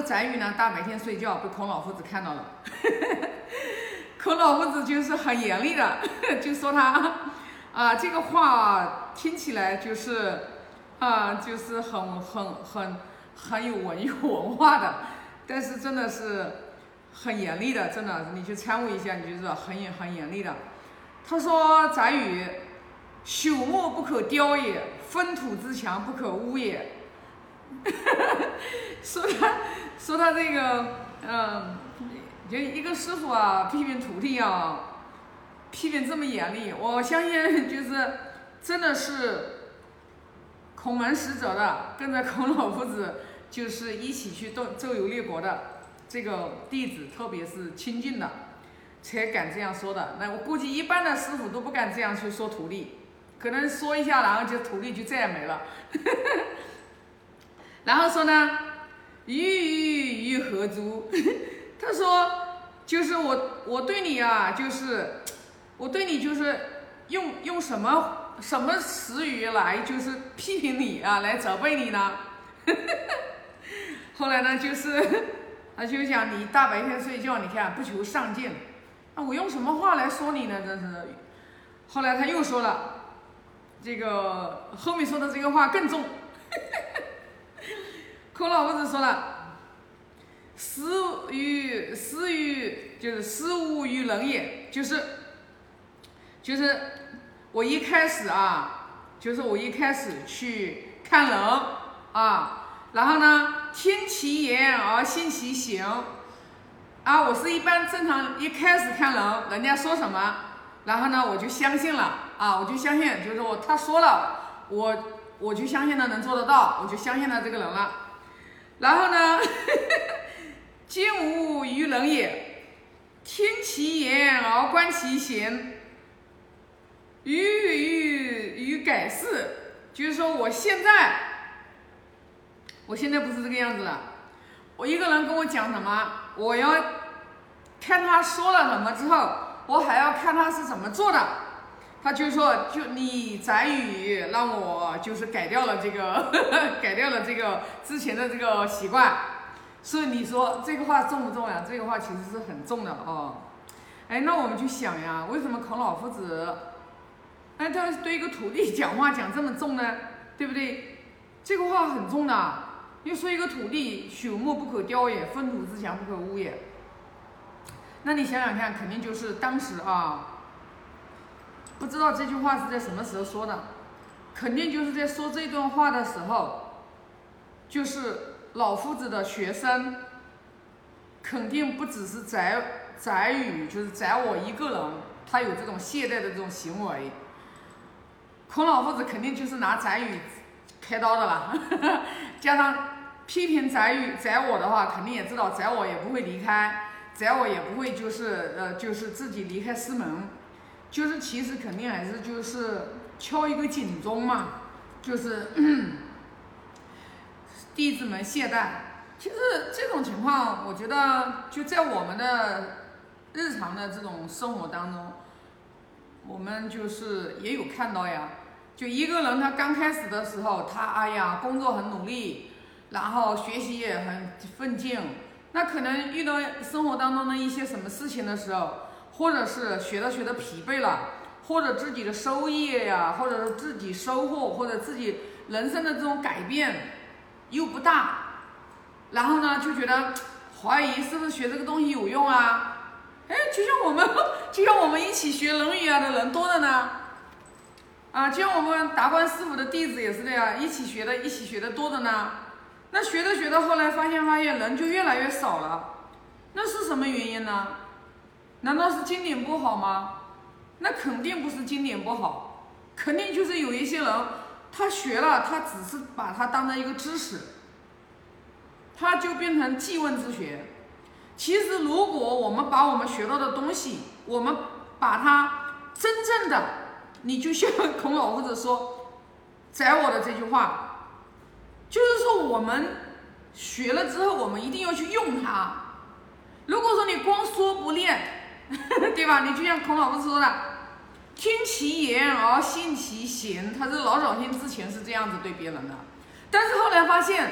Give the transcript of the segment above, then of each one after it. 个宅女呢，大白天睡觉被孔老夫子看到了，孔老夫子就是很严厉的，就说他啊，这个话听起来就是啊，就是很有文化的，但是真的是很严厉的，真的，你去参悟一下，你就知道很严厉的。他说：“翟语，朽木不可雕也，风土之强不可污也。”说他这个，就一个师傅啊，批评徒弟啊，批评这么严厉，我相信就是真的是孔门使者的，跟着孔老夫子就是一起去周游列国的这个弟子，特别是亲近的。才敢这样说的，那我估计一般的师傅都不敢这样去说徒弟，可能说一下，然后就徒弟就再也没了。然后说呢，于何足？他说就是我对你啊，就是我对你就是用什么词语来就是批评你啊，来责备你呢？后来呢，就是他就讲你大白天睡觉，你看不求上进。我用什么话来说你呢？真是。后来他又说了，这个后面说的这个话更重。孔老夫子说了：“私欲就是私无于人也，就是我一开始去看人啊，然后呢，听其言而信其行。”啊，我是一般正常，一开始看人家说什么，然后呢我就相信了啊，我就相信，就是他说了，我就相信他能做得到，我就相信了这个人了。然后呢，今无于人也，听其言而观其行，于改事，就是说我现在不是这个样子了。我一个人跟我讲什么，我要看他说了什么之后，我还要看他是怎么做的。他就说，就你翟语让我就是改掉了这个之前的这个习惯。所以你说这个话重不重呀？这个话其实是很重的哦。哎，那我们就想呀，为什么孔老夫子，哎，他对一个徒弟讲话讲这么重呢？对不对？这个话很重的。又说一个土地朽木不可雕也，风土之强不可污也。那你想想看，肯定就是当时啊，不知道这句话是在什么时候说的，肯定就是在说这段话的时候，就是老夫子的学生肯定不只是翟语，就是翟我一个人，他有这种懈怠的这种行为。孔老夫子肯定就是拿翟语开刀的了，加上批评宰我的话，肯定也知道宰我也不会离开，宰我也不会就是自己离开师门，就是其实肯定还是就是敲一个警钟嘛，就是弟子们懈怠。其实这种情况，我觉得就在我们的日常的这种生活当中，我们就是也有看到呀。就一个人，他刚开始的时候，他哎呀，工作很努力，然后学习也很奋进。那可能遇到生活当中的一些什么事情的时候，或者是学着疲惫了，或者自己的收益呀，或者是自己收获，或者自己人生的这种改变又不大，然后呢就觉得怀疑是不是学这个东西有用啊？哎，就像我们一起学《论语》啊的人多的呢。啊，就像我们达观师傅的弟子也是这样，一起学的多的呢。那学着，后来发现人就越来越少了，那是什么原因呢？难道是经典不好吗？那肯定不是经典不好，肯定就是有一些人他学了，他只是把它当成一个知识，他就变成记问之学。其实如果我们把我们学到的东西，我们把它真正的，你就像孔老夫子说宰我的这句话，就是说我们学了之后，我们一定要去用它。如果说你光说不练，对吧？你就像孔老夫子说的，听其言而信其行，他是老早先之前是这样子对别人的，但是后来发现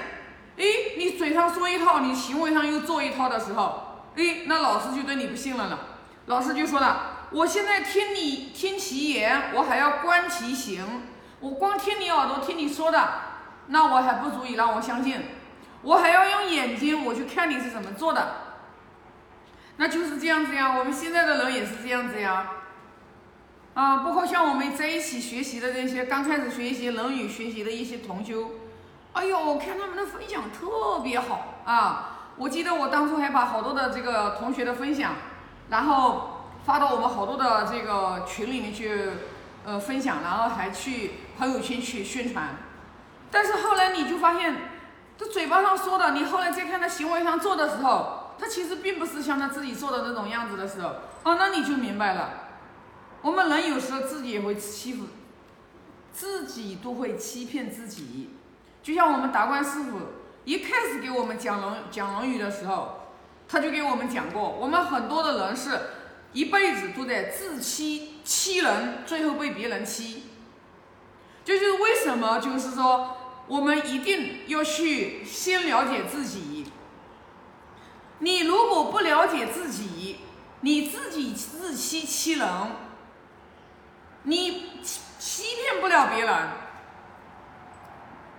诶，你嘴上说一套，你行为上又做一套的时候，诶，那老师就对你不信任了。老师就说了，我现在听其言，我还要观其行，我光听你耳朵听你说的，那我还不足以让我相信，我还要用眼睛我去看你是怎么做的。那就是这样子呀，我们现在的人也是这样子呀。啊，包括像我们在一起学习的这些刚开始学习《论语》学习的一些同修，哎呦，我看他们的分享特别好啊！我记得我当初还把好多的这个同学的分享，然后发到我们好多的这个群里面去，分享，然后还去朋友圈去宣传。但是后来你就发现，他嘴巴上说的，你后来再看他行为上做的时候，他其实并不是像他自己做的那种样子的时候，啊，那你就明白了。我们人有时候自己也会欺负自己，都会欺骗自己。就像我们达观师傅一开始给我们讲《论语》的时候，他就给我们讲过，我们很多的人是一辈子都在自欺人，最后被别人欺。就是为什么，就是说我们一定要去先了解自己。你如果不了解自己，你自己自欺人，你欺骗不了别人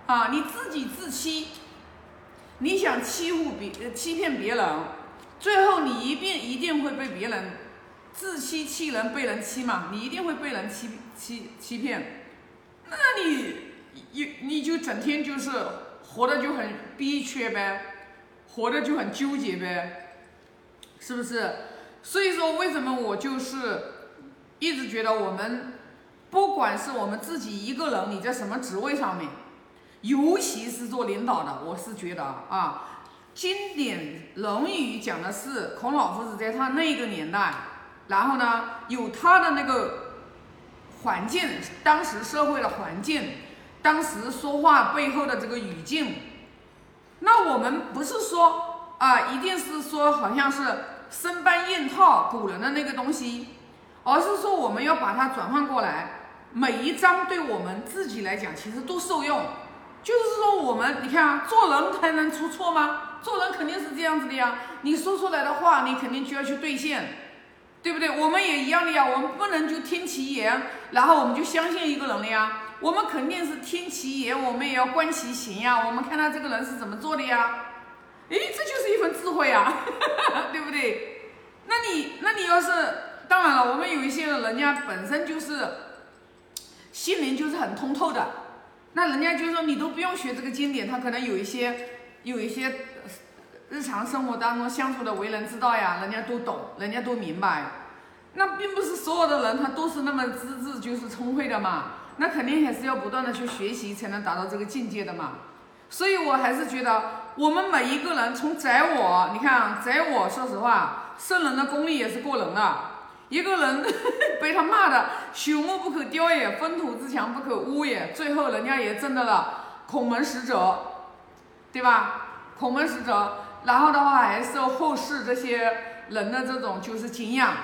啊！你自己自欺，你想欺骗别人，最后你一定会被别人自欺欺人，被人欺嘛，你一定会被人欺骗。那你就整天就是活得就很憋屈呗，活得就很纠结呗，是不是？所以说，为什么我就是一直觉得我们。不管是我们自己一个人，你在什么职位上面，尤其是做领导的，我是觉得啊，经典《论语》讲的是孔老夫子在他那个年代，然后呢，有他的那个环境，当时社会的环境，当时说话背后的这个语境。那我们不是说啊，一定是说好像是生搬硬套古人的那个东西，而是说我们要把它转换过来。每一章对我们自己来讲其实都受用，就是说我们你看啊，做人还能出错吗？做人肯定是这样子的呀，你说出来的话你肯定就要去兑现，对不对？我们也一样的呀，我们不能就听其言然后我们就相信一个人了呀，我们肯定是听其言，我们也要观其行呀，我们看他这个人是怎么做的呀。诶，这就是一份智慧呀，对不对？那你要是当然了，我们有一些人家本身就是心灵就是很通透的，那人家就说你都不用学这个经典，他可能有一些日常生活当中相处的为人之道呀，人家都懂，人家都明白。那并不是所有的人他都是那么资质就是聪慧的嘛，那肯定还是要不断的去学习才能达到这个境界的嘛。所以我还是觉得我们每一个人从宰我，你看宰我，说实话圣人的功力也是过人的。一个人被他骂的朽木不可雕也，风土之强不可污也，最后人家也挣得了孔门十哲，对吧？孔门十哲，然后的话还受后世这些人的这种就是敬仰。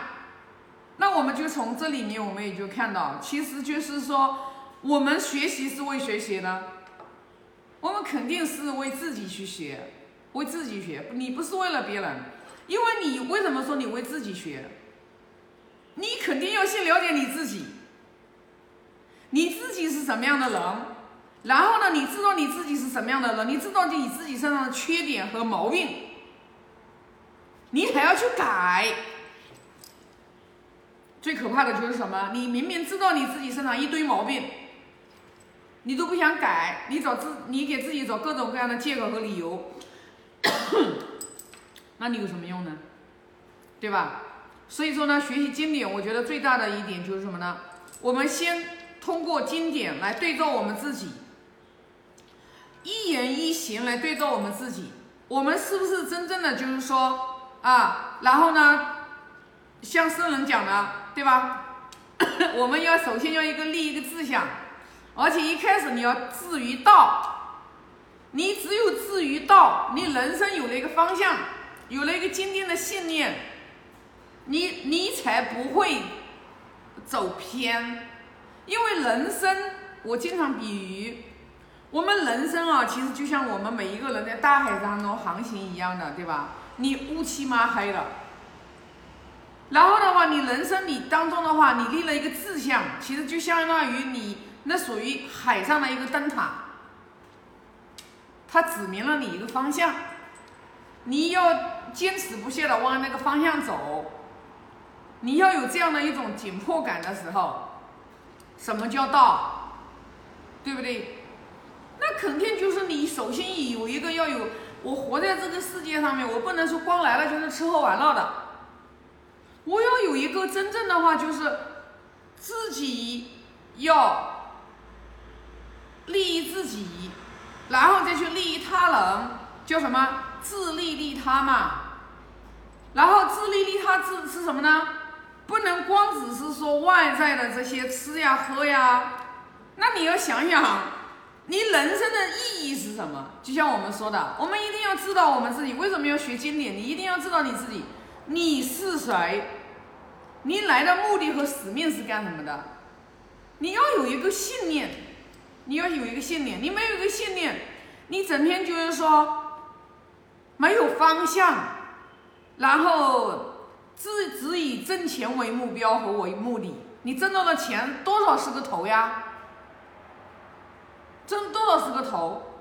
那我们就从这里面我们也就看到，其实就是说我们学习是为谁学呢？我们肯定是为自己去学，为自己学，你不是为了别人。因为你为什么说你为自己学？你肯定要先了解你自己，你自己是什么样的人，然后呢，你知道你自己是什么样的人，你知道你自己身上的缺点和毛病，你还要去改。最可怕的就是什么？你明明知道你自己身上一堆毛病，你都不想改，你给自己找各种各样的借口和理由，那你有什么用呢？对吧？所以说呢，学习经典我觉得最大的一点就是什么呢？我们先通过经典来对照我们自己，一言一行来对照我们自己，我们是不是真正的就是说啊，然后呢像圣人讲的，对吧？我们要首先要立一个志向，而且一开始你要志于道，你只有志于道，你人生有了一个方向，有了一个坚定的信念，你才不会走偏。因为人生，我经常比喻，我们人生啊，其实就像我们每一个人在大海当中航行一样的，对吧？你乌漆麻黑的，然后的话，你人生你当中的话，你立了一个志向，其实就相当于你那属于海上的一个灯塔，它指明了你一个方向，你要坚持不懈的往那个方向走。你要有这样的一种紧迫感的时候，什么叫道？对不对？那肯定就是你首先有一个要有，我活在这个世界上面，我不能说光来了就是吃喝玩乐的，我要有一个真正的话，就是自己要利益自己，然后再去利益他人，叫什么？自利利他嘛。然后自利利他是什么呢？不能光只是说外在的这些吃呀喝呀，那你要想想你人生的意义是什么。就像我们说的，我们一定要知道我们自己为什么要学经典，你一定要知道你自己，你是谁，你来的目的和使命是干什么的。你要有一个信念，你要有一个信念，你没有一个信念，你整天就是说没有方向，然后只以挣钱为目标和为目的，你挣到的钱多少是个头呀，挣多少是个头，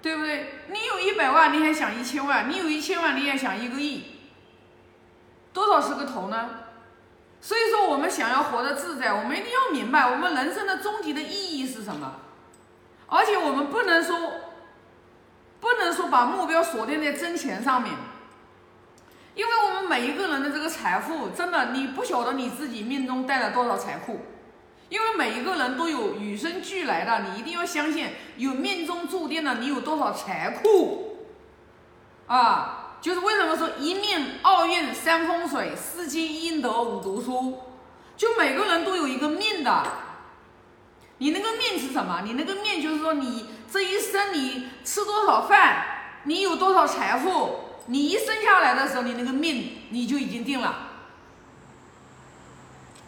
对不对？你有100万你还想1000万，你有1000万你也想1个亿，多少是个头呢？所以说我们想要活得自在，我们一定要明白我们人生的终极的意义是什么，而且我们不能说把目标锁定在挣钱上面，因为我们每一个人的这个财富，真的你不晓得你自己命中带了多少财富，因为每一个人都有与生俱来的，你一定要相信有命中注定的，你有多少财库啊！就是为什么说一命二运三风水四积阴德五读书，就每个人都有一个命的。你那个命是什么？你那个命就是说你这一生你吃多少饭，你有多少财富，你一生下来的时候你那个命你就已经定了。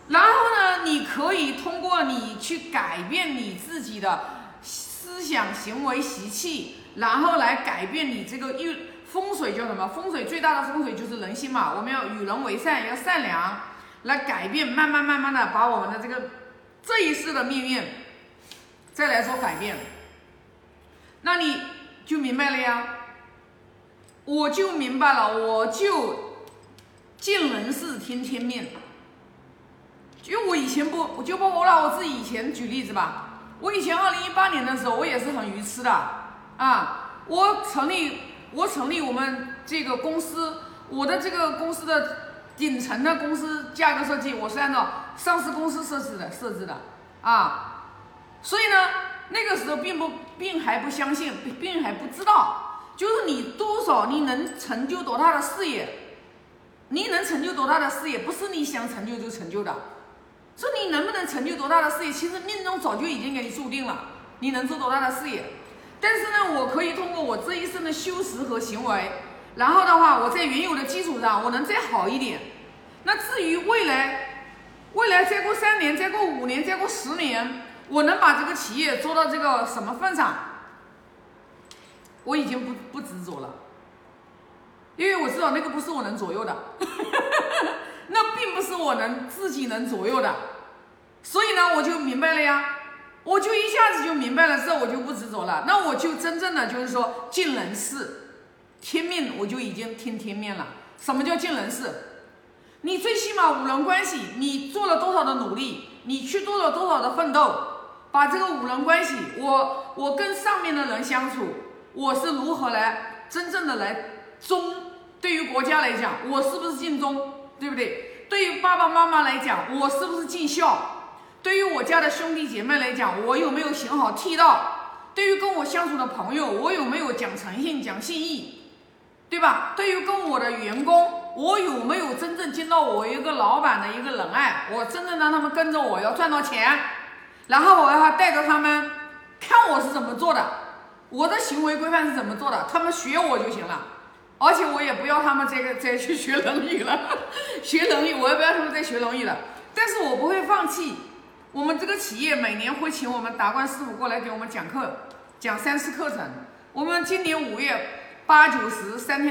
然后呢，你可以通过你去改变你自己的思想行为习气，然后来改变你这个风水，叫什么？风水最大的风水就是人心嘛，我们要与人为善，要善良，来改变，慢慢的把我们的这一世的命运再来说改变。那你就明白了呀，我就明白了，我就尽人事听天命。因为我以前我就不拿我自己以前举例子吧。我以前2018年的时候，我也是很愚痴的啊。我成立我们这个公司，我的这个公司的顶层的公司架构设计，我是按照上市公司设置的啊。所以呢，那个时候并还不相信，并还不知道，就是你多少你能成就多大的事业，你能成就多大的事业，不是你想成就就成就的。说你能不能成就多大的事业，其实命中早就已经给你注定了你能做多大的事业。但是呢，我可以通过我这一生的修持和行为，然后的话我在原有的基础上我能再好一点。那至于未来再过3年，再过5年，再过10年，我能把这个企业做到这个什么份上，我已经不执着了，因为我知道那个不是我能左右的那并不是我自己能左右的。所以呢，我就明白了呀，我就一下子就明白了，这我就不执着了。那我就真正的就是说尽人事听命，我就已经听天命了。什么叫尽人事？你最起码五人关系，你做了多少的努力，你去做了多少的奋斗，把这个五人关系，我跟上面的人相处，我是如何来真正的来忠，对于国家来讲我是不是尽忠，对不对？对于爸爸妈妈来讲，我是不是尽孝？对于我家的兄弟姐妹来讲，我有没有行好悌道？对于跟我相处的朋友，我有没有讲诚信、讲信义，对吧？对于跟我的员工，我有没有真正尽到我一个老板的一个仁爱？我真正让他们跟着我要赚到钱，然后我要带着他们看我是怎么做的，我的行为规范是怎么做的，他们学我就行了。而且我也不要他们再去学《论语》了，学《论语》，我也不要他们再学《论语》了。但是我不会放弃，我们这个企业每年会请我们达观师傅过来给我们讲课，讲3次课程。我们今年5月8、9、10 3天。